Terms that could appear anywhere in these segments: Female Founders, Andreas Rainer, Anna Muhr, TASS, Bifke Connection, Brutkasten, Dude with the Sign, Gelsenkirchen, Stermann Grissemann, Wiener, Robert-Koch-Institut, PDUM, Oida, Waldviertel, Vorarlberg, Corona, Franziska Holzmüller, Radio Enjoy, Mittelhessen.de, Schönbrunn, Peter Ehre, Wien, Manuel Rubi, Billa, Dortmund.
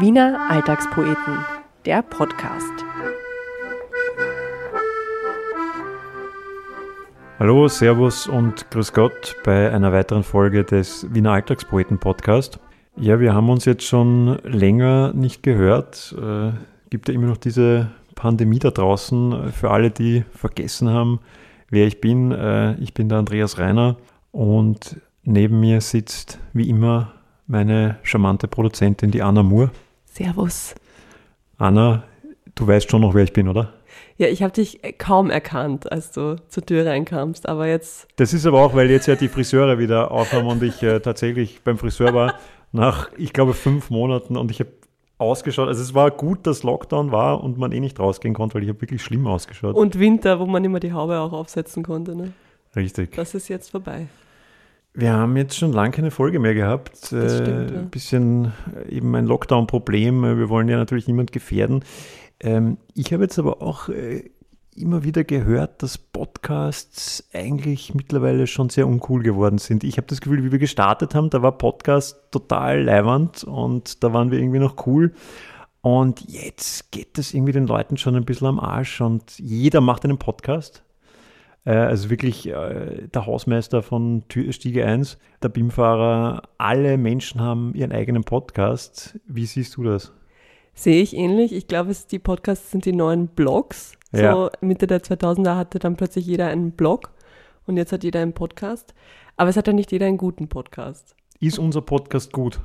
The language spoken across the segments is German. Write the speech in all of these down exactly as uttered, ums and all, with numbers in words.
Wiener Alltagspoeten, der Podcast. Hallo, servus und grüß Gott bei einer weiteren Folge des Wiener Alltagspoeten Podcast. Ja, wir haben uns jetzt schon länger nicht gehört. Äh, gibt ja immer noch diese Pandemie da draußen. Für alle, die vergessen haben, wer ich bin, äh, ich bin der Andreas Rainer und neben mir sitzt wie immer meine charmante Produzentin, die Anna Muhr. Servus. Anna, du weißt schon noch, wer ich bin, oder? Ja, ich habe dich kaum erkannt, als du zur Tür reinkamst, aber jetzt... Das ist aber auch, weil jetzt ja die Friseure wieder aufhaben und ich äh, tatsächlich beim Friseur war nach, ich glaube, fünf Monaten und ich habe ausgeschaut. Also es war gut, dass Lockdown war und man eh nicht rausgehen konnte, weil ich habe wirklich schlimm ausgeschaut. Und Winter, wo man immer die Haube auch aufsetzen konnte, ne? Richtig. Das ist jetzt vorbei. Wir haben jetzt schon lange keine Folge mehr gehabt. Das stimmt, äh, ja. Ein bisschen eben ein Lockdown-Problem. Wir wollen ja natürlich niemand gefährden. Ähm, ich habe jetzt aber auch äh, immer wieder gehört, dass Podcasts eigentlich mittlerweile schon sehr uncool geworden sind. Ich habe das Gefühl, wie wir gestartet haben, da war Podcast total leiwand und da waren wir irgendwie noch cool. Und jetzt geht das irgendwie den Leuten schon ein bisschen am Arsch und jeder macht einen Podcast. Also wirklich äh, der Hausmeister von Tür, Stiege eins, der B I M-Fahrer, alle Menschen haben ihren eigenen Podcast. Wie siehst du das? Sehe ich ähnlich. Ich glaube, es, die Podcasts sind die neuen Blogs. Ja. So Mitte der zweitausender hatte dann plötzlich jeder einen Blog und jetzt hat jeder einen Podcast. Aber es hat ja nicht jeder einen guten Podcast. Ist unser Podcast gut?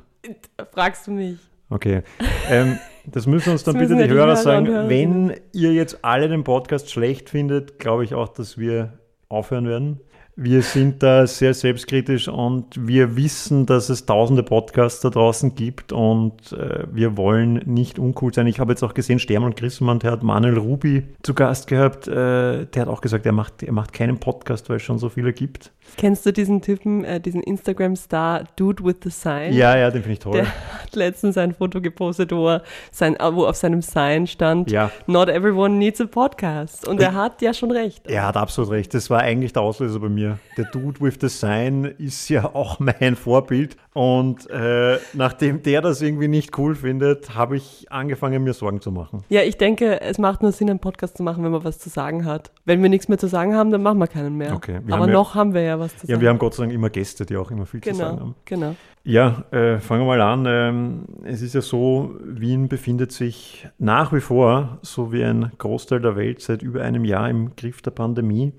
Fragst du mich. Okay, ähm, das müssen uns dann müssen bitte die Hörer, Hörer sagen. Hörer wenn sind. Ihr jetzt alle den Podcast schlecht findet, glaube ich auch, dass wir aufhören werden. Wir sind da sehr selbstkritisch und wir wissen, dass es tausende Podcasts da draußen gibt und äh, wir wollen nicht uncool sein. Ich habe jetzt auch gesehen, Stermann Grissemann, der hat Manuel Rubi zu Gast gehabt. Äh, der hat auch gesagt, er macht, er macht keinen Podcast, weil es schon so viele gibt. Kennst du diesen Typen, äh, diesen Instagram-Star Dude with the Sign? Ja, ja, den finde ich toll. Der hat letztens ein Foto gepostet, wo, er sein, wo auf seinem Sign stand, ja. Not everyone needs a podcast. Und er hat ja schon recht. Er hat absolut recht. Das war eigentlich der Auslöser bei mir. Der Dude with the Sign ist ja auch mein Vorbild und äh, nachdem der das irgendwie nicht cool findet, habe ich angefangen, mir Sorgen zu machen. Ja, ich denke, es macht nur Sinn, einen Podcast zu machen, wenn man was zu sagen hat. Wenn wir nichts mehr zu sagen haben, dann machen wir keinen mehr. Okay, wir aber haben noch ja, haben wir ja was zu sagen. Ja, wir haben Gott sei Dank immer Gäste, die auch immer viel genau, zu sagen haben. Genau. Ja, äh, fangen wir mal an. Ähm, es ist ja so, Wien befindet sich nach wie vor, so wie ein Großteil der Welt, seit über einem Jahr im Griff der Pandemie.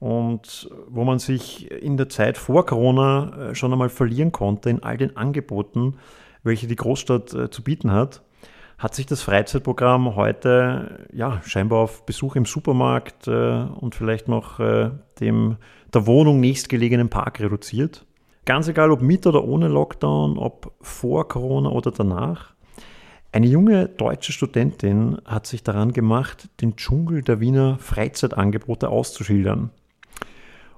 Und wo man sich in der Zeit vor Corona schon einmal verlieren konnte in all den Angeboten, welche die Großstadt zu bieten hat, hat sich das Freizeitprogramm heute ja scheinbar auf Besuch im Supermarkt und vielleicht noch dem der Wohnung nächstgelegenen Park reduziert. Ganz egal, ob mit oder ohne Lockdown, ob vor Corona oder danach. Eine junge deutsche Studentin hat sich daran gemacht, den Dschungel der Wiener Freizeitangebote auszuschildern.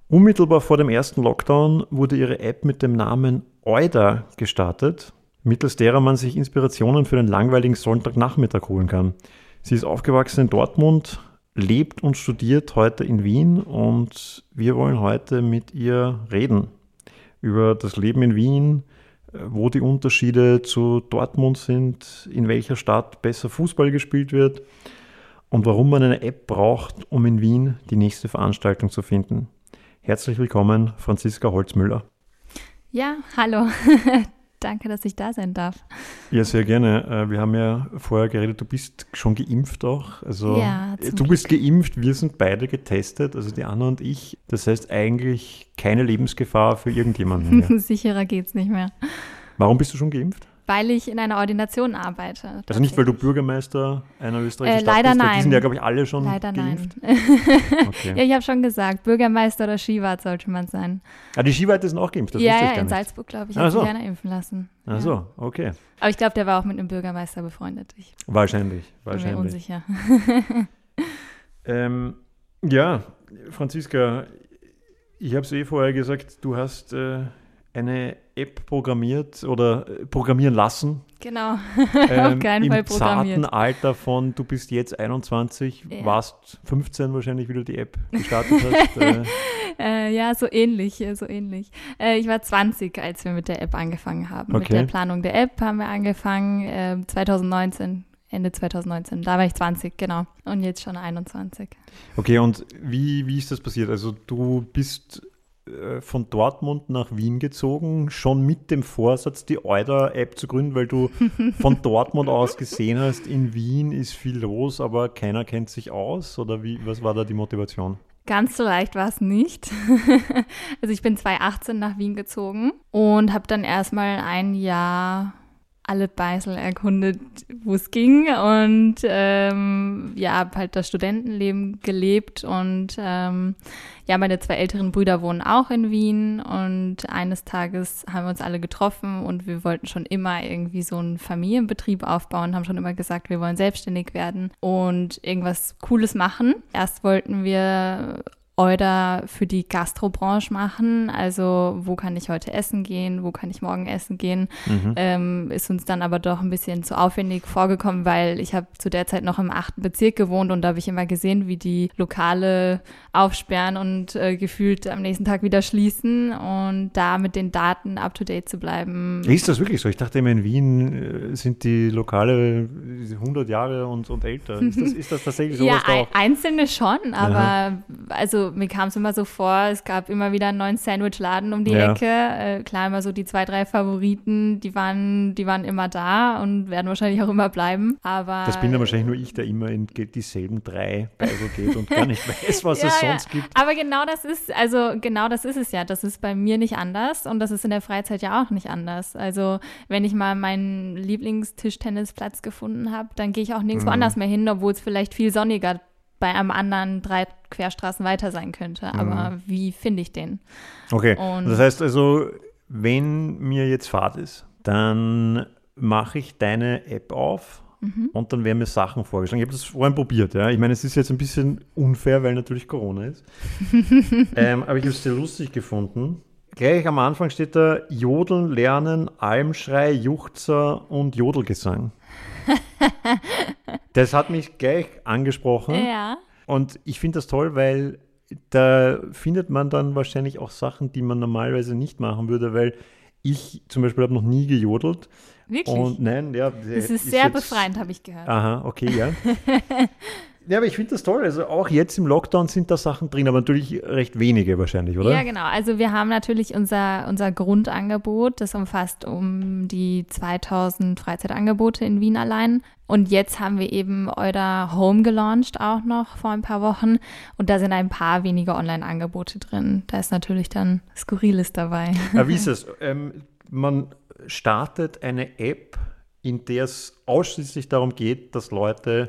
Unmittelbar vor dem ersten Lockdown wurde ihre App mit dem Namen Oida gestartet, mittels derer man sich Inspirationen für den langweiligen Sonntagnachmittag holen kann. Sie ist aufgewachsen in Dortmund, lebt und studiert heute in Wien und wir wollen heute mit ihr reden über das Leben in Wien, wo die Unterschiede zu Dortmund sind, in welcher Stadt besser Fußball gespielt wird und warum man eine App braucht, um in Wien die nächste Veranstaltung zu finden. Herzlich willkommen, Franziska Holzmüller. Ja, hallo. Danke, dass ich da sein darf. Ja, sehr gerne. Wir haben ja vorher geredet, du bist schon geimpft auch. Also ja, du bist geimpft, wir sind beide getestet, also die Anna und ich. Das heißt eigentlich keine Lebensgefahr für irgendjemanden mehr. Sicherer geht's nicht mehr. Warum bist du schon geimpft? Weil ich in einer Ordination arbeite. Also nicht, weil du Bürgermeister einer österreichischen äh, Stadt leider bist? Leider nein. Die sind ja, glaube ich, alle schon leider geimpft. Leider nein. Okay. Ja, ich habe schon gesagt, Bürgermeister oder Skiwart sollte man sein. Ah, die Skiwarte sind auch geimpft, das ja, wusste ich ja, gar nicht. Ja, in Salzburg, glaube ich, hat sich gerne impfen lassen. Ach ja. So, okay. Aber ich glaube, der war auch mit einem Bürgermeister befreundet. Ich wahrscheinlich, wahrscheinlich. Bin mir unsicher. ähm, ja, Franziska, ich habe es eh vorher gesagt, du hast äh, eine App programmiert oder programmieren lassen. Genau, ähm, auf keinen Fall programmiert. Im zarten Alter von, du bist jetzt einundzwanzig, ja. warst fünfzehn wahrscheinlich, wie du die App gestartet hast. Äh. Äh, ja, so ähnlich, so ähnlich. Äh, ich war zwanzig, als wir mit der App angefangen haben. Okay. Mit der Planung der App haben wir angefangen, äh, zwanzig neunzehn. Ende zwanzig neunzehn, da war ich zwanzig, genau. Und jetzt schon einundzwanzig. Okay, und wie, wie ist das passiert? Also du bist äh, von Dortmund nach Wien gezogen, schon mit dem Vorsatz, die Oida-App zu gründen, weil du von Dortmund aus gesehen hast, in Wien ist viel los, aber keiner kennt sich aus? Oder wie, was war da die Motivation? Ganz so leicht war es nicht. Also ich bin zwanzig achtzehn nach Wien gezogen und habe dann erstmal ein Jahr alle Beisel erkundet, wo es ging und ähm, ja, habe halt das Studentenleben gelebt und ähm, ja, meine zwei älteren Brüder wohnen auch in Wien und eines Tages haben wir uns alle getroffen und wir wollten schon immer irgendwie so einen Familienbetrieb aufbauen, haben schon immer gesagt, wir wollen selbstständig werden und irgendwas Cooles machen. Erst wollten wir Oida für die Gastrobranche machen, also wo kann ich heute essen gehen, wo kann ich morgen essen gehen, mhm. ähm, ist uns dann aber doch ein bisschen zu aufwendig vorgekommen, weil ich habe zu der Zeit noch im achten Bezirk gewohnt und da habe ich immer gesehen, wie die Lokale aufsperren und äh, gefühlt am nächsten Tag wieder schließen und da mit den Daten up-to-date zu bleiben. Ist das wirklich so? Ich dachte immer, in Wien sind die Lokale hundert Jahre und, und älter. Ist das, ist das tatsächlich so? Ja, ein, einzelne schon, aber mhm. also mir kam es immer so vor, es gab immer wieder einen neuen Sandwichladen um die ja. Ecke. Äh, klar, immer so die zwei, drei Favoriten, die waren, die waren immer da und werden wahrscheinlich auch immer bleiben. Aber das bin dann wahrscheinlich nur ich, der immer in dieselben drei bei so geht und gar nicht weiß, was ja, es ja. sonst gibt. Aber genau das ist, also genau das ist es ja. Das ist bei mir nicht anders und das ist in der Freizeit ja auch nicht anders. Also wenn ich mal meinen Lieblingstischtennisplatz gefunden habe, dann gehe ich auch nirgendwo mhm. anders mehr hin, obwohl es vielleicht viel sonniger bei einem anderen drei Querstraßen weiter sein könnte. Aber mhm. wie finde ich den? Okay, und das heißt also, wenn mir jetzt Fahrt ist, dann mache ich deine App auf mhm. und dann werden mir Sachen vorgeschlagen. Ich habe das vorhin probiert. Ja. Ich meine, es ist jetzt ein bisschen unfair, weil natürlich Corona ist. ähm, aber ich habe es sehr lustig gefunden. Gleich am Anfang steht da Jodeln, Lernen, Almschrei, Juchzer und Jodelgesang. Das hat mich gleich angesprochen. Ja. Und ich finde das toll, weil da findet man dann wahrscheinlich auch Sachen, die man normalerweise nicht machen würde, weil ich zum Beispiel habe noch nie gejodelt. Wirklich? Und nein, ja. Es ist sehr ist jetzt, befreiend, habe ich gehört. Aha, okay, ja. Ja, aber ich finde das toll. Also auch jetzt im Lockdown sind da Sachen drin, aber natürlich recht wenige wahrscheinlich, oder? Ja, genau. Also wir haben natürlich unser, unser Grundangebot. Das umfasst um die zweitausend Freizeitangebote in Wien allein. Und jetzt haben wir eben Oida Home gelauncht auch noch vor ein paar Wochen. Und da sind ein paar wenige Online-Angebote drin. Da ist natürlich dann Skurriles dabei. Aber wie ist es? Ähm, man startet eine App, in der es ausschließlich darum geht, dass Leute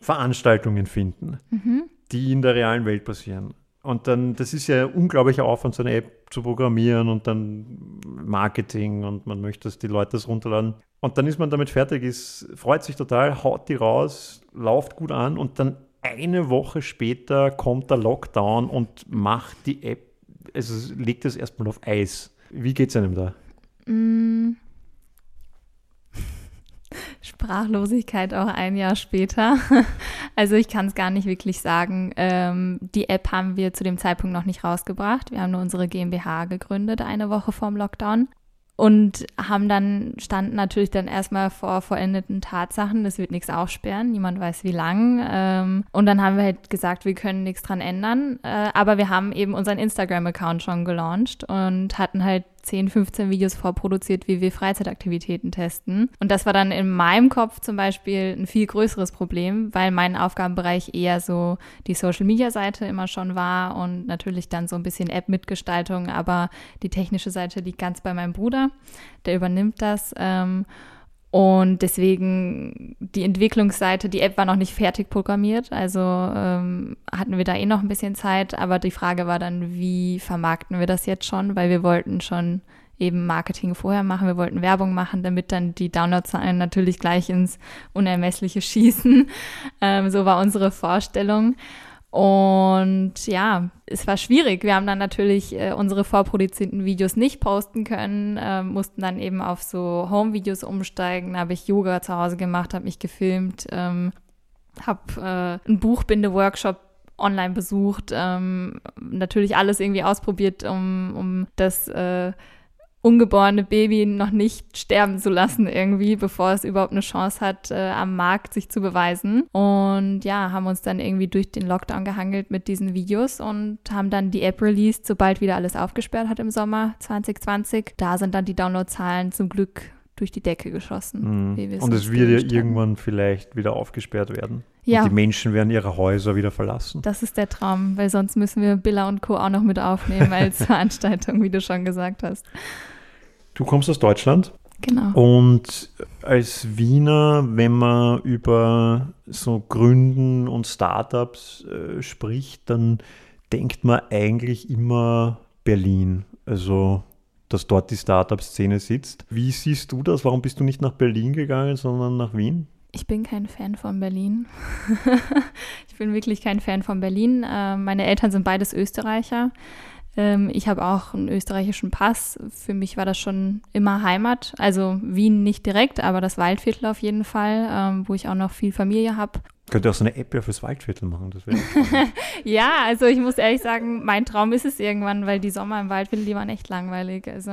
Veranstaltungen finden, mhm. die in der realen Welt passieren. Und dann, das ist ja unglaublicher Aufwand, so eine App zu programmieren und dann Marketing und man möchte, dass die Leute das runterladen. Und dann ist man damit fertig, ist, freut sich total, haut die raus, läuft gut an und dann eine Woche später kommt der Lockdown und macht die App, also legt das erstmal auf Eis. Wie geht's einem da? Mm. Sprachlosigkeit auch ein Jahr später. Also ich kann es gar nicht wirklich sagen. Ähm, die App haben wir zu dem Zeitpunkt noch nicht rausgebracht. Wir haben nur unsere GmbH gegründet, eine Woche vorm Lockdown. Und haben dann, standen natürlich dann erstmal vor vollendeten Tatsachen, das wird nichts aufsperren, niemand weiß wie lang. Ähm, und dann haben wir halt gesagt, wir können nichts dran ändern. Äh, aber wir haben eben unseren Instagram-Account schon gelauncht und hatten halt zehn, fünfzehn Videos vorproduziert, wie wir Freizeitaktivitäten testen. Und das war dann in meinem Kopf zum Beispiel ein viel größeres Problem, weil mein Aufgabenbereich eher so die Social-Media-Seite immer schon war und natürlich dann so ein bisschen App-Mitgestaltung, aber die technische Seite liegt ganz bei meinem Bruder, der übernimmt das. Ähm, und deswegen die Entwicklungsseite, die App war noch nicht fertig programmiert, also ähm, hatten wir da eh noch ein bisschen Zeit, aber die Frage war dann, wie vermarkten wir das jetzt schon, weil wir wollten schon eben Marketing vorher machen, wir wollten Werbung machen, damit dann die Downloadzahlen natürlich gleich ins Unermessliche schießen, ähm, so war unsere Vorstellung. Und ja, es war schwierig. Wir haben dann natürlich äh, unsere vorproduzierten Videos nicht posten können, äh, mussten dann eben auf so Home-Videos umsteigen. Da habe ich Yoga zu Hause gemacht, habe mich gefilmt, ähm, habe äh, einen Buchbinde-Workshop online besucht, ähm, natürlich alles irgendwie ausprobiert, um, um das äh, ungeborene Baby noch nicht sterben zu lassen irgendwie, bevor es überhaupt eine Chance hat, äh, am Markt sich zu beweisen. Und ja, haben uns dann irgendwie durch den Lockdown gehangelt mit diesen Videos und haben dann die App released, sobald wieder alles aufgesperrt hat im Sommer zwanzig zwanzig. Da sind dann die Downloadzahlen zum Glück durch die Decke geschossen. Mhm. Wie wir es und es wird ja irgendwann vielleicht wieder aufgesperrt werden. Ja. Und die Menschen werden ihre Häuser wieder verlassen. Das ist der Traum, weil sonst müssen wir Billa und Co. auch noch mit aufnehmen als Veranstaltung, wie du schon gesagt hast. Du kommst aus Deutschland. Genau. Und als Wiener, wenn man über so Gründen und Startups äh, spricht, dann denkt man eigentlich immer Berlin. Also dass dort die Startup-Szene sitzt. Wie siehst du das? Warum bist du nicht nach Berlin gegangen, sondern nach Wien? Ich bin kein Fan von Berlin. Ich bin wirklich kein Fan von Berlin. Meine Eltern sind beides Österreicher. Ich habe auch einen österreichischen Pass. Für mich war das schon immer Heimat. Also Wien nicht direkt, aber das Waldviertel auf jeden Fall, wo ich auch noch viel Familie habe. Könnte auch so eine App ja fürs Waldviertel machen. Das wäre ja, also ich muss ehrlich sagen, mein Traum ist es irgendwann, weil die Sommer im Waldviertel, die waren echt langweilig. Also.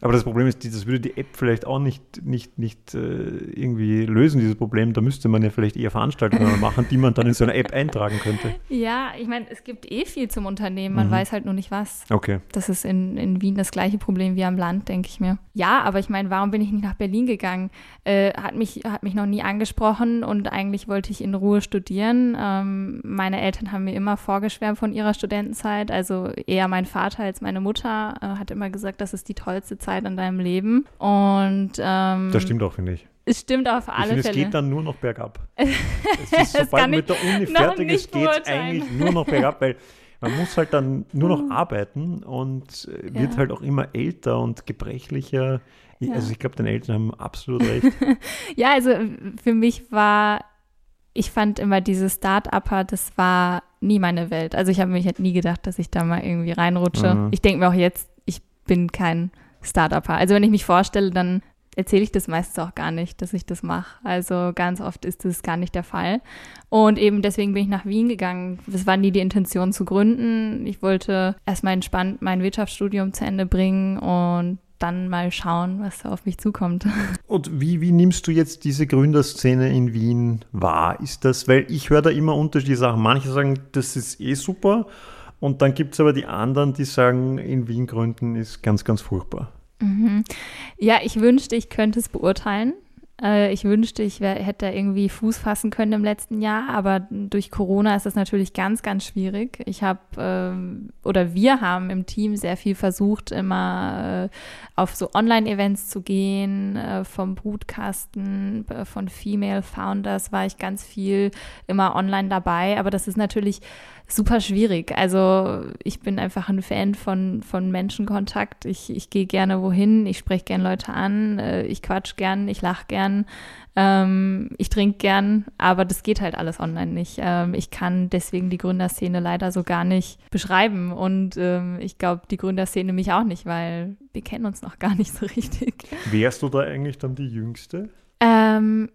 Aber das Problem ist, das würde die App vielleicht auch nicht, nicht, nicht äh, irgendwie lösen, dieses Problem. Da müsste man ja vielleicht eher Veranstaltungen machen, die man dann in so eine App eintragen könnte. Ja, ich meine, es gibt eh viel zum Unternehmen, man mhm. weiß halt nur nicht was. Okay. Das ist in, in Wien das gleiche Problem wie am Land, denke ich mir. Ja, aber ich meine, warum bin ich nicht nach Berlin gegangen? Äh, hat mich, hat mich noch nie angesprochen und eigentlich wollte ich in Ruhe studieren. Ähm, meine Eltern haben mir immer vorgeschwärmt von ihrer Studentenzeit, also eher mein Vater als meine Mutter äh, hat immer gesagt, das ist die tollste Zeit in deinem Leben. Und ähm, das stimmt auch, finde ich. Es stimmt auf alle Fälle. Es geht dann nur noch bergab. Es ist, sobald mit der Uni fertig ist, geht es eigentlich nur noch bergab, weil man muss halt dann nur noch arbeiten und äh, wird ja. halt auch immer älter und gebrechlicher. Ich, ja. Also ich glaube, deine Eltern haben absolut recht. Ja, also für mich war Ich fand immer dieses Start-Upper, das war nie meine Welt. Also ich habe mich halt nie gedacht, dass ich da mal irgendwie reinrutsche. Mhm. Ich denke mir auch jetzt, ich bin kein Start-Upper. Also wenn ich mich vorstelle, dann erzähle ich das meistens auch gar nicht, dass ich das mache. Also ganz oft ist das gar nicht der Fall. Und eben deswegen bin ich nach Wien gegangen. Es war nie die Intention zu gründen. Ich wollte erstmal entspannt mein Wirtschaftsstudium zu Ende bringen und dann mal schauen, was auf mich zukommt. Und wie, wie nimmst du jetzt diese Gründerszene in Wien wahr? Ist das, weil ich höre da immer unterschiedliche Sachen. Manche sagen, das ist eh super. Und dann gibt es aber die anderen, die sagen, in Wien gründen ist ganz, ganz furchtbar. Mhm. Ja, ich wünschte, ich könnte es beurteilen. Ich wünschte, ich wär, hätte da irgendwie Fuß fassen können im letzten Jahr, aber durch Corona ist das natürlich ganz, ganz schwierig. Ich habe ähm, oder wir haben im Team sehr viel versucht, immer äh, auf so Online-Events zu gehen, äh, vom Brutkasten, äh, von Female Founders war ich ganz viel immer online dabei, aber das ist natürlich super schwierig. Also ich bin einfach ein Fan von, von Menschenkontakt. Ich, ich gehe gerne wohin, ich spreche gerne Leute an, äh, ich quatsch gern, ich lache gern. Ähm, ich trinke gern, aber das geht halt alles online nicht. Ähm, ich kann deswegen die Gründerszene leider so gar nicht beschreiben und ähm, ich glaube, die Gründerszene mich auch nicht, weil wir kennen uns noch gar nicht so richtig. Wärst du da eigentlich dann die Jüngste? Ähm,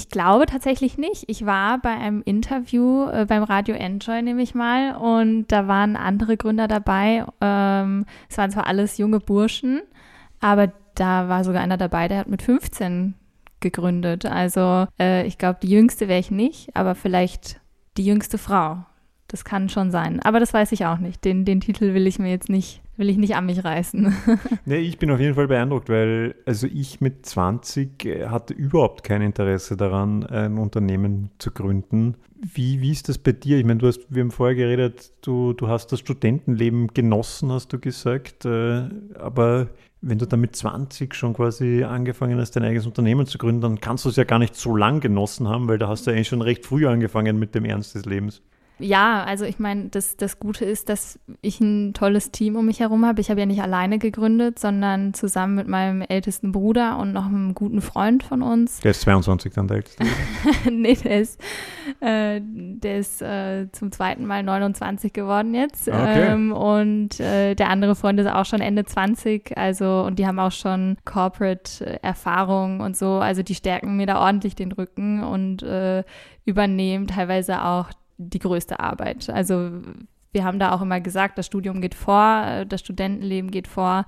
ich glaube tatsächlich nicht. Ich war bei einem Interview äh, beim Radio Enjoy, nehme ich mal, und da waren andere Gründer dabei. Ähm, es waren zwar alles junge Burschen, aber da war sogar einer dabei, der hat mit fünfzehn gegründet. Also äh, ich glaube, die Jüngste wäre ich nicht, aber vielleicht die jüngste Frau. Das kann schon sein. Aber das weiß ich auch nicht. Den, den Titel will ich mir jetzt nicht, will ich nicht an mich reißen. Nee, ich bin auf jeden Fall beeindruckt, weil also ich mit zwanzig hatte überhaupt kein Interesse daran, ein Unternehmen zu gründen. Wie, wie ist das bei dir? Ich meine, du hast, wir haben vorher geredet, du, du hast das Studentenleben genossen, hast du gesagt, äh, aber wenn du dann mit zwanzig schon quasi angefangen hast, dein eigenes Unternehmen zu gründen, dann kannst du es ja gar nicht so lang genossen haben, weil da hast du ja eigentlich schon recht früh angefangen mit dem Ernst des Lebens. Ja, also ich meine, das, das Gute ist, dass ich ein tolles Team um mich herum habe. Ich habe ja nicht alleine gegründet, sondern zusammen mit meinem ältesten Bruder und noch einem guten Freund von uns. Der ist zweiundzwanzig dann der älteste? Nee, der ist, äh, der ist äh, zum zweiten Mal neunundzwanzig geworden jetzt. Okay. Ähm, und äh, der andere Freund ist auch schon Ende zwanzig, also und die haben auch schon Corporate-Erfahrung und so. Also die stärken mir da ordentlich den Rücken und äh, übernehmen teilweise auch die größte Arbeit. Also wir haben da auch immer gesagt, das Studium geht vor, das Studentenleben geht vor.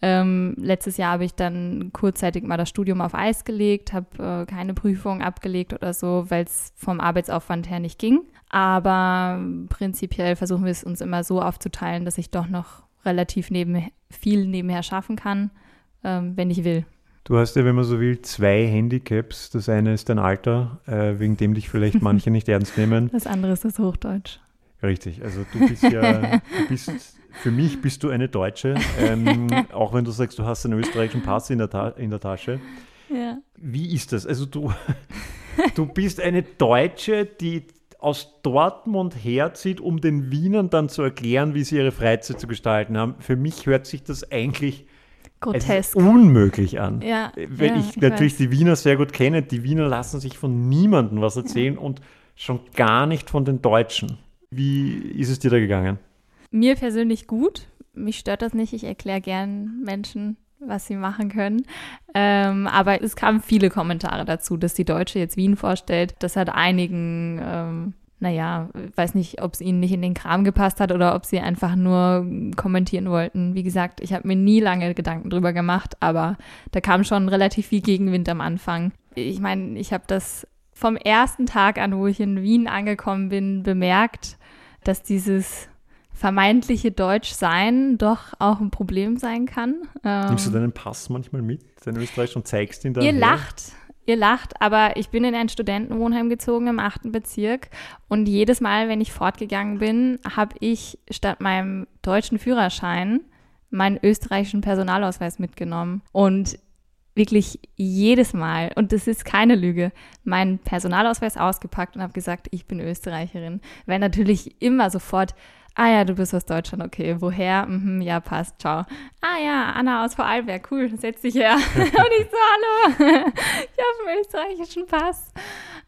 Ähm, letztes Jahr habe ich dann kurzzeitig mal das Studium auf Eis gelegt, habe äh, keine Prüfung abgelegt oder so, weil es vom Arbeitsaufwand her nicht ging. Aber prinzipiell versuchen wir es uns immer so aufzuteilen, dass ich doch noch relativ neben, viel nebenher schaffen kann, ähm, wenn ich will. Du hast ja, wenn man so will, zwei Handicaps. Das eine ist dein Alter, äh, wegen dem dich vielleicht manche nicht ernst nehmen. Das andere ist das Hochdeutsch. Richtig, also du bist ja, du bist, für mich bist du eine Deutsche, ähm, auch wenn du sagst, du hast einen österreichischen Pass in der, Ta- in der Tasche. Ja. Wie ist das? Also du, du bist eine Deutsche, die aus Dortmund herzieht, um den Wienern dann zu erklären, wie sie ihre Freizeit zu gestalten haben. Für mich hört sich das eigentlich grotesk. Es ist unmöglich an. Ja, weil ja, ich natürlich ich die Wiener sehr gut kenne. Die Wiener lassen sich von niemandem was erzählen und schon gar nicht von den Deutschen. Wie ist es dir da gegangen? Mir persönlich gut. Mich stört das nicht. Ich erkläre gern Menschen, was sie machen können. Ähm, aber es kamen viele Kommentare dazu, dass die Deutsche jetzt Wien vorstellt. Das hat einigen... Ähm, Naja, ich weiß nicht, ob es ihnen nicht in den Kram gepasst hat oder ob sie einfach nur kommentieren wollten. Wie gesagt, ich habe mir nie lange Gedanken drüber gemacht, aber da kam schon relativ viel Gegenwind am Anfang. Ich meine, ich habe das vom ersten Tag an, wo ich in Wien angekommen bin, bemerkt, dass dieses vermeintliche Deutschsein doch auch ein Problem sein kann. Nimmst du deinen Pass manchmal mit, deinen österreichischen, und zeigst ihn dann? Ihr lacht. Ihr lacht, aber ich bin in ein Studentenwohnheim gezogen im achten Bezirk und jedes Mal, wenn ich fortgegangen bin, habe ich statt meinem deutschen Führerschein meinen österreichischen Personalausweis mitgenommen. Und wirklich jedes Mal, und das ist keine Lüge, meinen Personalausweis ausgepackt und habe gesagt, ich bin Österreicherin. Weil natürlich immer sofort... Ah ja, du bist aus Deutschland, okay. Woher? Mhm, ja, passt, ciao. Ah ja, Anna aus Vorarlberg, cool, setz dich her. Und ich so, hallo, ich habe einen österreichischen Pass.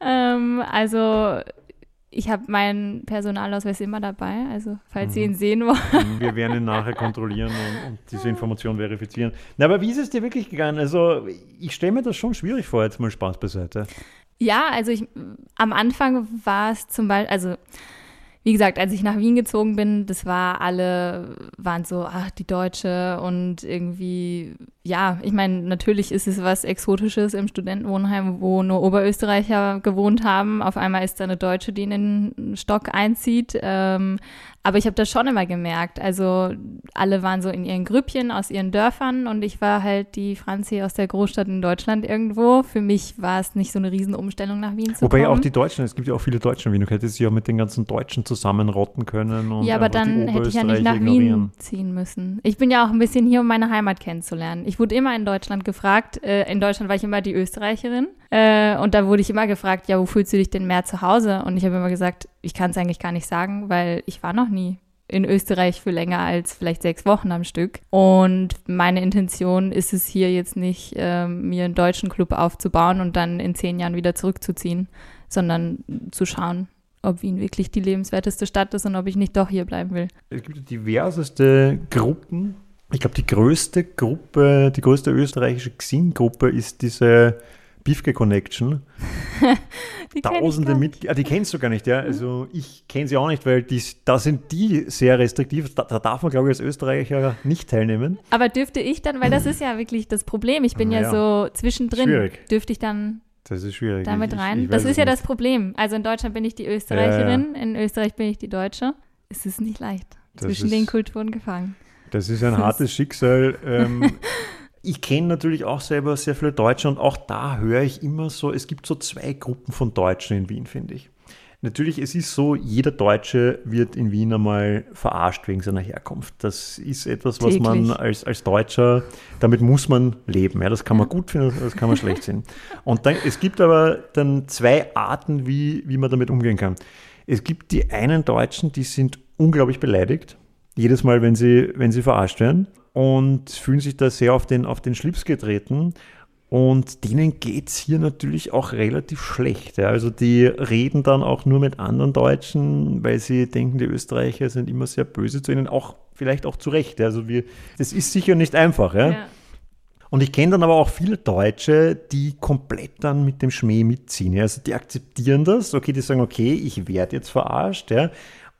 Ähm, also, ich habe meinen Personalausweis immer dabei, also falls mhm. Sie ihn sehen wollen. Wir werden ihn nachher kontrollieren und, und diese Information verifizieren. Na, aber wie ist es dir wirklich gegangen? Also, ich stelle mir das schon schwierig vor, jetzt mal Spaß beiseite. Ja, also ich, am Anfang war es zum Beispiel, also... Wie gesagt, als ich nach Wien gezogen bin, das war alle, waren so, ach, die Deutsche und irgendwie, ja, ich meine, natürlich ist es was Exotisches im Studentenwohnheim, wo nur Oberösterreicher gewohnt haben. Auf einmal ist da eine Deutsche, die in den Stock einzieht. Ähm, aber ich habe das schon immer gemerkt. Also alle waren so in ihren Grüppchen aus ihren Dörfern und ich war halt die Franzi aus der Großstadt in Deutschland irgendwo. Für mich war es nicht so eine Riesenumstellung, nach Wien zu Wobei kommen. Wobei ja auch die Deutschen, es gibt ja auch viele Deutsche in Wien. Du hättest ja auch mit den ganzen Deutschen zusammenrotten können. Und ja, aber dann hätte ich ja nicht nach ignorieren. Wien ziehen müssen. Ich bin ja auch ein bisschen hier, um meine Heimat kennenzulernen. Ich wurde immer in Deutschland gefragt. In Deutschland war ich immer die Österreicherin. Und da wurde ich immer gefragt, ja, wo fühlst du dich denn mehr zu Hause? Und ich habe immer gesagt, ich kann es eigentlich gar nicht sagen, weil ich war noch nie in Österreich für länger als vielleicht sechs Wochen am Stück. Und meine Intention ist es hier jetzt nicht, äh, mir einen deutschen Club aufzubauen und dann in zehn Jahren wieder zurückzuziehen, sondern zu schauen, ob Wien wirklich die lebenswerteste Stadt ist und ob ich nicht doch hier bleiben will. Es gibt diverseste Gruppen. Ich glaube, die größte Gruppe, die größte österreichische Xing-Gruppe ist diese Bifke Connection. die Tausende Mitglieder. Ah, die kennst du gar nicht, ja. Also ich kenne sie auch nicht, weil die, da sind die sehr restriktiv. Da, da darf man, glaube ich, als Österreicher nicht teilnehmen. Aber dürfte ich dann, weil das ist ja wirklich das Problem. Ich bin ja, ja so zwischendrin. Schwierig. Dürfte ich dann das ist schwierig. damit ich, rein? Ich, ich das ist ja nicht. Das Problem. Also in Deutschland bin ich die Österreicherin, ja, ja. In Österreich bin ich die Deutsche. Es ist nicht leicht. Das Zwischen ist, den Kulturen gefangen. Das ist ein das hartes ist. Schicksal. Ähm, Ich kenne natürlich auch selber sehr viele Deutsche und auch da höre ich immer so, es gibt so zwei Gruppen von Deutschen in Wien, finde ich. Natürlich, es ist so, jeder Deutsche wird in Wien einmal verarscht wegen seiner Herkunft. Das ist etwas, was Täglich. man als, als Deutscher, damit muss man leben. Ja, das kann man gut finden, das kann man schlecht sehen. Und dann, es gibt aber dann zwei Arten, wie, wie man damit umgehen kann. Es gibt die einen Deutschen, die sind unglaublich beleidigt, jedes Mal, wenn sie, wenn sie verarscht werden, und fühlen sich da sehr auf den, auf den Schlips getreten. Und denen geht es hier natürlich auch relativ schlecht. Ja. Also die reden dann auch nur mit anderen Deutschen, weil sie denken, die Österreicher sind immer sehr böse zu ihnen, auch vielleicht auch zu Recht. Ja. Also wir, das ist sicher nicht einfach. Ja. Ja. Und ich kenne dann aber auch viele Deutsche, die komplett dann mit dem Schmäh mitziehen. Ja. Also die akzeptieren das, okay, die sagen, okay, ich werde jetzt verarscht, ja,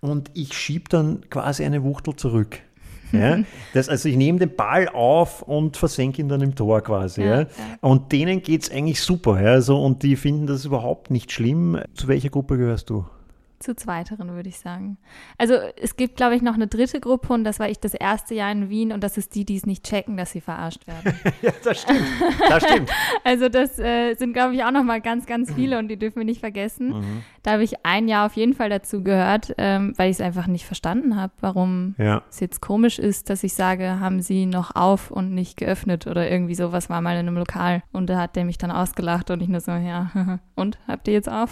und ich schiebe dann quasi eine Wuchtel zurück. Ja, das, also ich nehme den Ball auf und versenke ihn dann im Tor quasi. Ja, ja. Und denen geht es eigentlich super. Ja, also, und die finden das überhaupt nicht schlimm. Zu welcher Gruppe gehörst du? Zu zweiteren, würde ich sagen. Also es gibt, glaube ich, noch eine dritte Gruppe, und das war ich das erste Jahr in Wien, und das ist die, die es nicht checken, dass sie verarscht werden. Ja, das stimmt. Das stimmt. Also das äh, sind, glaube ich, auch nochmal ganz, ganz viele, und die dürfen wir nicht vergessen. Mhm. Da habe ich ein Jahr auf jeden Fall dazu gehört, ähm, weil ich es einfach nicht verstanden habe, warum ja. es jetzt komisch ist, dass ich sage, haben sie noch auf und nicht geöffnet oder irgendwie sowas, war mal in einem Lokal, und da hat der mich dann ausgelacht und ich nur so, ja, und, habt ihr jetzt auf?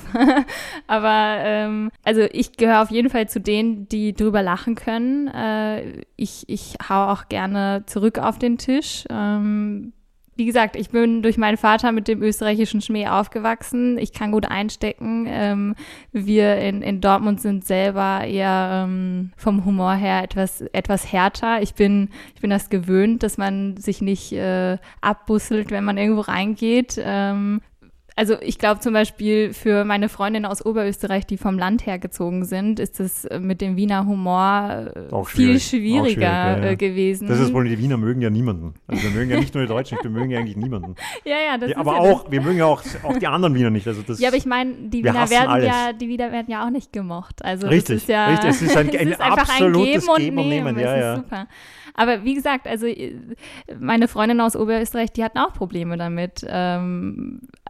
Aber ähm, also ich gehöre auf jeden Fall zu denen, die drüber lachen können. Äh, ich, ich hau auch gerne zurück auf den Tisch. Ähm, wie gesagt, ich bin durch meinen Vater mit dem österreichischen Schmäh aufgewachsen. Ich kann gut einstecken. Ähm, wir in, in Dortmund sind selber eher ähm, vom Humor her etwas, etwas härter. Ich bin, ich bin das gewöhnt, dass man sich nicht äh, abbusselt, wenn man irgendwo reingeht. Ähm, Also ich glaube zum Beispiel für meine Freundinnen aus Oberösterreich, die vom Land hergezogen sind, ist es mit dem Wiener Humor auch viel schwierig. schwieriger, schwieriger ja, ja. gewesen. Das ist wohl, die Wiener mögen ja niemanden. Also wir mögen ja nicht nur die Deutschen, wir mögen ja eigentlich niemanden. Ja, ja, das ja, ist aber ja auch, das. Wir mögen ja auch, auch die anderen Wiener nicht. Also das, ja, aber ich meine, die Wiener werden ja, die Wiener werden ja auch nicht gemocht. Also richtig, das ist ja, richtig. Es ist ein, ein, es ist absolutes ein Geben und Nehmen. Und Nehmen. Ja, ja. Super. Aber wie gesagt, also meine Freundin aus Oberösterreich, die hatten auch Probleme damit.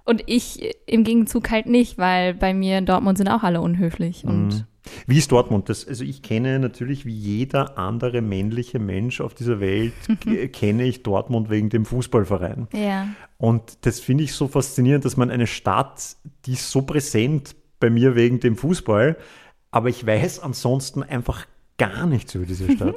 Und ich im Gegenzug halt nicht, weil bei mir in Dortmund sind auch alle unhöflich. Und mhm. Wie ist Dortmund? Das, also ich kenne natürlich wie jeder andere männliche Mensch auf dieser Welt, k- kenne ich Dortmund wegen dem Fußballverein. Ja. Und das finde ich so faszinierend, dass man eine Stadt, die ist so präsent bei mir wegen dem Fußball, aber ich weiß ansonsten einfach gar nichts über diese Stadt.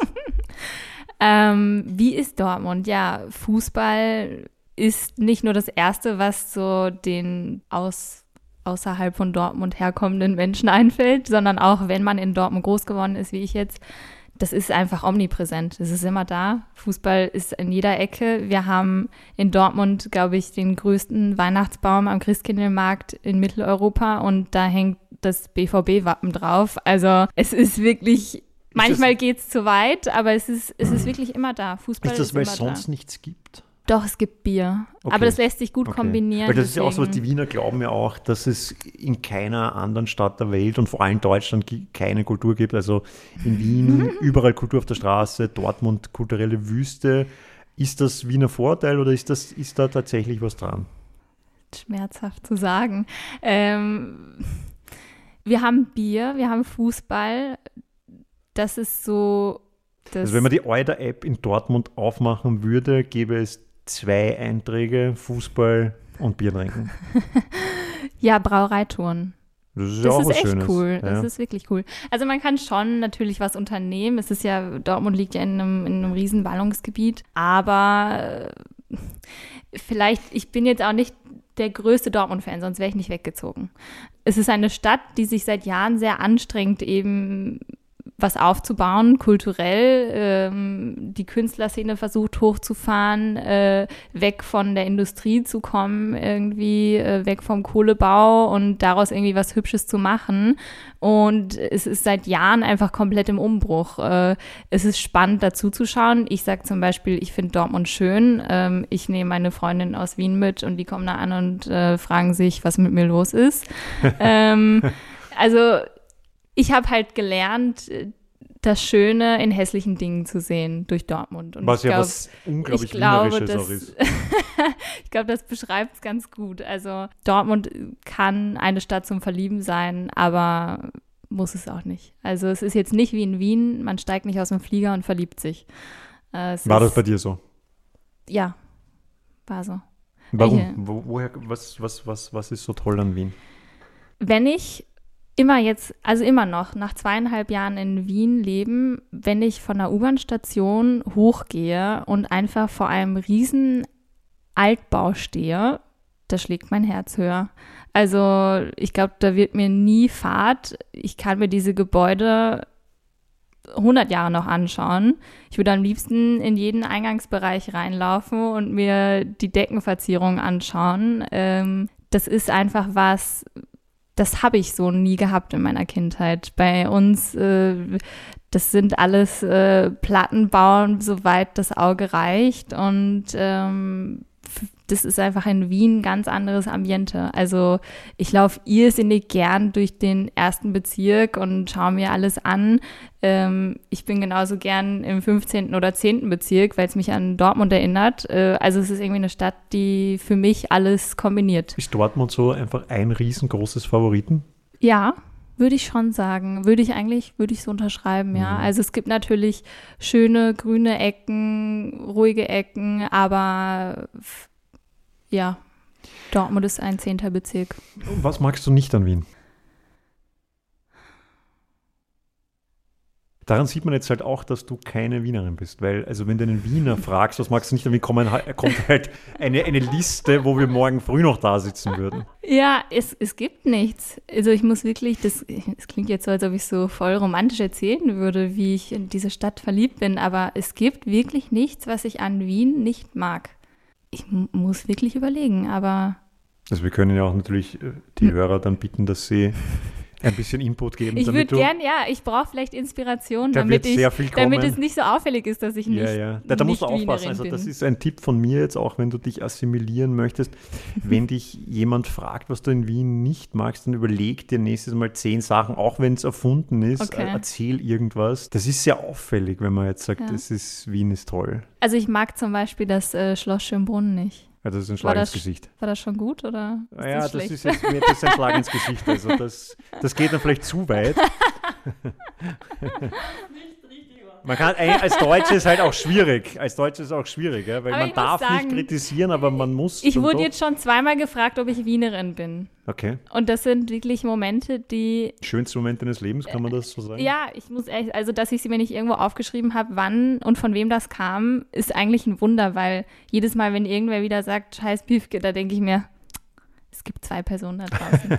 Ähm, wie ist Dortmund? Ja, Fußball ist nicht nur das Erste, was so den aus, außerhalb von Dortmund herkommenden Menschen einfällt, sondern auch, wenn man in Dortmund groß geworden ist, wie ich jetzt, das ist einfach omnipräsent. Es ist immer da. Fußball ist in jeder Ecke. Wir haben in Dortmund, glaube ich, den größten Weihnachtsbaum am Christkindlmarkt in Mitteleuropa, und da hängt das B V B-Wappen drauf. Also es ist wirklich... Manchmal geht es zu weit, aber es ist, es ist wirklich immer da. Fußball ist, das, ist immer da. Ist das, weil es sonst nichts gibt? Doch, es gibt Bier. Okay. Aber das lässt sich gut okay. kombinieren. Weil das deswegen. Ist ja auch so, was die Wiener glauben ja auch, dass es in keiner anderen Stadt der Welt und vor allem Deutschland keine Kultur gibt. Also in Wien überall Kultur auf der Straße, Dortmund kulturelle Wüste. Ist das Wiener Vorteil oder ist, das, ist da tatsächlich was dran? Schmerzhaft zu sagen. Ähm, wir haben Bier, wir haben Fußball. Das ist so... Das also wenn man die Oida-App in Dortmund aufmachen würde, gäbe es zwei Einträge, Fußball und Bier trinken. Ja, Brauereitouren. Das ist, das auch ist was echt Schönes. Cool. Das ja. ist wirklich cool. Also man kann schon natürlich was unternehmen. Es ist ja, Dortmund liegt ja in einem, in einem riesen Ballungsgebiet. Aber vielleicht, ich bin jetzt auch nicht der größte Dortmund-Fan, sonst wäre ich nicht weggezogen. Es ist eine Stadt, die sich seit Jahren sehr anstrengt, eben... was aufzubauen, kulturell, ähm, die Künstlerszene versucht hochzufahren, äh, weg von der Industrie zu kommen irgendwie, äh, weg vom Kohlebau und daraus irgendwie was Hübsches zu machen. Und es ist seit Jahren einfach komplett im Umbruch. Äh, es ist spannend, dazu zu schauen. Ich sage zum Beispiel, ich finde Dortmund schön. Ähm, ich nehme meine Freundin aus Wien mit und die kommen da an und äh, fragen sich, was mit mir los ist. ähm, also Ich habe halt gelernt, das Schöne in hässlichen Dingen zu sehen durch Dortmund. Und was ich ja glaub, was unglaublich Wienerisches auch ist. Ich glaube, das beschreibt es ganz gut. Also Dortmund kann eine Stadt zum Verlieben sein, aber muss es auch nicht. Also es ist jetzt nicht wie in Wien, man steigt nicht aus dem Flieger und verliebt sich. Es war ist, das bei dir so? Ja, war so. Warum? Wo, woher, was, was, was, was ist so toll an Wien? Wenn ich immer jetzt, also immer noch, nach zweieinhalb Jahren in Wien leben, wenn ich von der U-Bahn-Station hochgehe und einfach vor einem riesen Altbau stehe, da schlägt mein Herz höher. Also ich glaube, da wird mir nie fad. Ich kann mir diese Gebäude hundert Jahre noch anschauen. Ich würde am liebsten in jeden Eingangsbereich reinlaufen und mir die Deckenverzierung anschauen. Ähm, das ist einfach was, das habe ich so nie gehabt in meiner Kindheit. Bei uns, äh, das sind alles äh, Plattenbauen, soweit das Auge reicht. Und ähm, das ist einfach in Wien ein ganz anderes Ambiente. Also ich laufe irrsinnig gern durch den ersten Bezirk und schaue mir alles an. Ähm, ich bin genauso gern im fünfzehnten oder zehnten Bezirk, weil es mich an Dortmund erinnert. Äh, also es ist irgendwie eine Stadt, die für mich alles kombiniert. Ist Dortmund so einfach ein riesengroßes Favoriten? Ja. Würde ich schon sagen. Würde ich eigentlich, würde ich so unterschreiben, ja. Also es gibt natürlich schöne grüne Ecken, ruhige Ecken, aber f- ja, Dortmund ist ein zehnter Bezirk. Was magst du nicht an Wien? Daran sieht man jetzt halt auch, dass du keine Wienerin bist, weil, also wenn du einen Wiener fragst, was magst du nicht, dann kommt halt eine, eine Liste, wo wir morgen früh noch da sitzen würden. Ja, es, es gibt nichts. Also ich muss wirklich, das, das klingt jetzt so, als ob ich so voll romantisch erzählen würde, wie ich in diese Stadt verliebt bin, aber es gibt wirklich nichts, was ich an Wien nicht mag. Ich m- muss wirklich überlegen, aber... Also wir können ja auch natürlich die Hörer dann bitten, dass sie... ein bisschen Input geben. Ich würde gern, ja, ich brauche vielleicht Inspiration, da damit, ich, damit es nicht so auffällig ist, dass ich nicht, ja, ja. Da, da nicht musst du aufpassen. Wienerin also bin. Das ist ein Tipp von mir jetzt auch, wenn du dich assimilieren möchtest. Wenn dich jemand fragt, was du in Wien nicht magst, dann überleg dir nächstes Mal zehn Sachen, auch wenn es erfunden ist, okay. Erzähl irgendwas. Das ist sehr auffällig, wenn man jetzt sagt, ja. Das ist, Wien ist toll. Also ich mag zum Beispiel das äh, Schloss Schönbrunn nicht. Ja, das ist ein Schlag ins Gesicht. War das schon gut oder ist das ja, das schlecht? Ist jetzt das ist ein Schlag ins Gesicht. Also das, das geht dann vielleicht zu weit. Nicht richtig. Man kann, als Deutsche ist halt auch schwierig. Als Deutsche ist auch schwierig, ja, weil aber man darf sagen, nicht kritisieren, aber man muss. Ich wurde doch. Jetzt schon zweimal gefragt, ob ich Wienerin bin. Okay. Und das sind wirklich Momente, die... Schönste Momente deines Lebens, kann man das so sagen? Ja, ich muss ehrlich, also dass ich sie mir nicht irgendwo aufgeschrieben habe, wann und von wem das kam, ist eigentlich ein Wunder, weil jedes Mal, wenn irgendwer wieder sagt, scheiß Bifke, da denke ich mir, es gibt zwei Personen da draußen,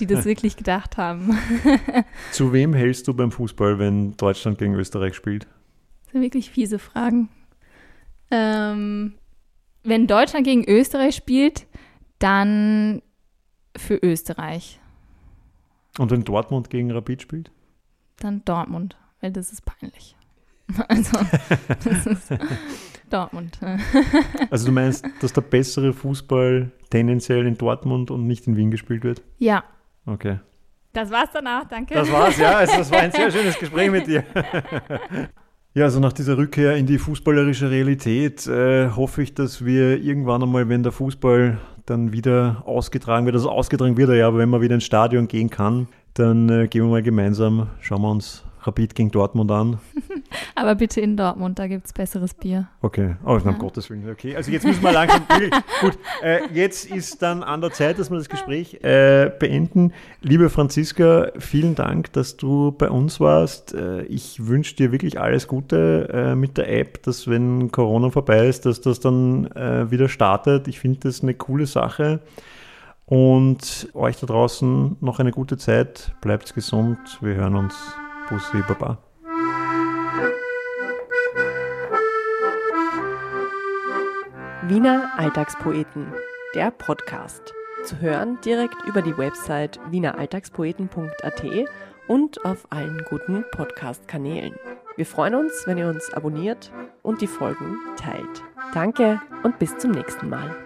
die das wirklich gedacht haben. Zu wem hältst du beim Fußball, wenn Deutschland gegen Österreich spielt? Das sind wirklich fiese Fragen. Ähm, wenn Deutschland gegen Österreich spielt, dann für Österreich. Und wenn Dortmund gegen Rapid spielt? Dann Dortmund, weil das ist peinlich. Also, das ist Dortmund. Also du meinst, dass der bessere Fußball tendenziell in Dortmund und nicht in Wien gespielt wird? Ja. Okay. Das war's danach, danke. Das war's, ja. Also das war ein sehr schönes Gespräch mit dir. Ja, also nach dieser Rückkehr in die fußballerische Realität äh, hoffe ich, dass wir irgendwann einmal, wenn der Fußball dann wieder ausgetragen wird, also ausgetragen wird er ja, aber wenn man wieder ins Stadion gehen kann, dann äh, gehen wir mal gemeinsam, schauen wir uns Rapid gegen Dortmund an. Aber bitte in Dortmund, da gibt es besseres Bier. Okay, oh, ja. Um Gottes Willen, okay. Also jetzt müssen wir langsam, gut, äh, jetzt ist dann an der Zeit, dass wir das Gespräch äh, beenden. Liebe Franziska, vielen Dank, dass du bei uns warst. Äh, ich wünsche dir wirklich alles Gute äh, mit der App, dass wenn Corona vorbei ist, dass das dann äh, wieder startet. Ich finde das eine coole Sache. Und euch da draußen noch eine gute Zeit. Bleibt gesund, wir hören uns. Bussi, Baba. Wiener Alltagspoeten, der Podcast. Zu hören direkt über die Website wiener alltagspoeten punkt a t und auf allen guten Podcast-Kanälen. Wir freuen uns, wenn ihr uns abonniert und die Folgen teilt. Danke und bis zum nächsten Mal.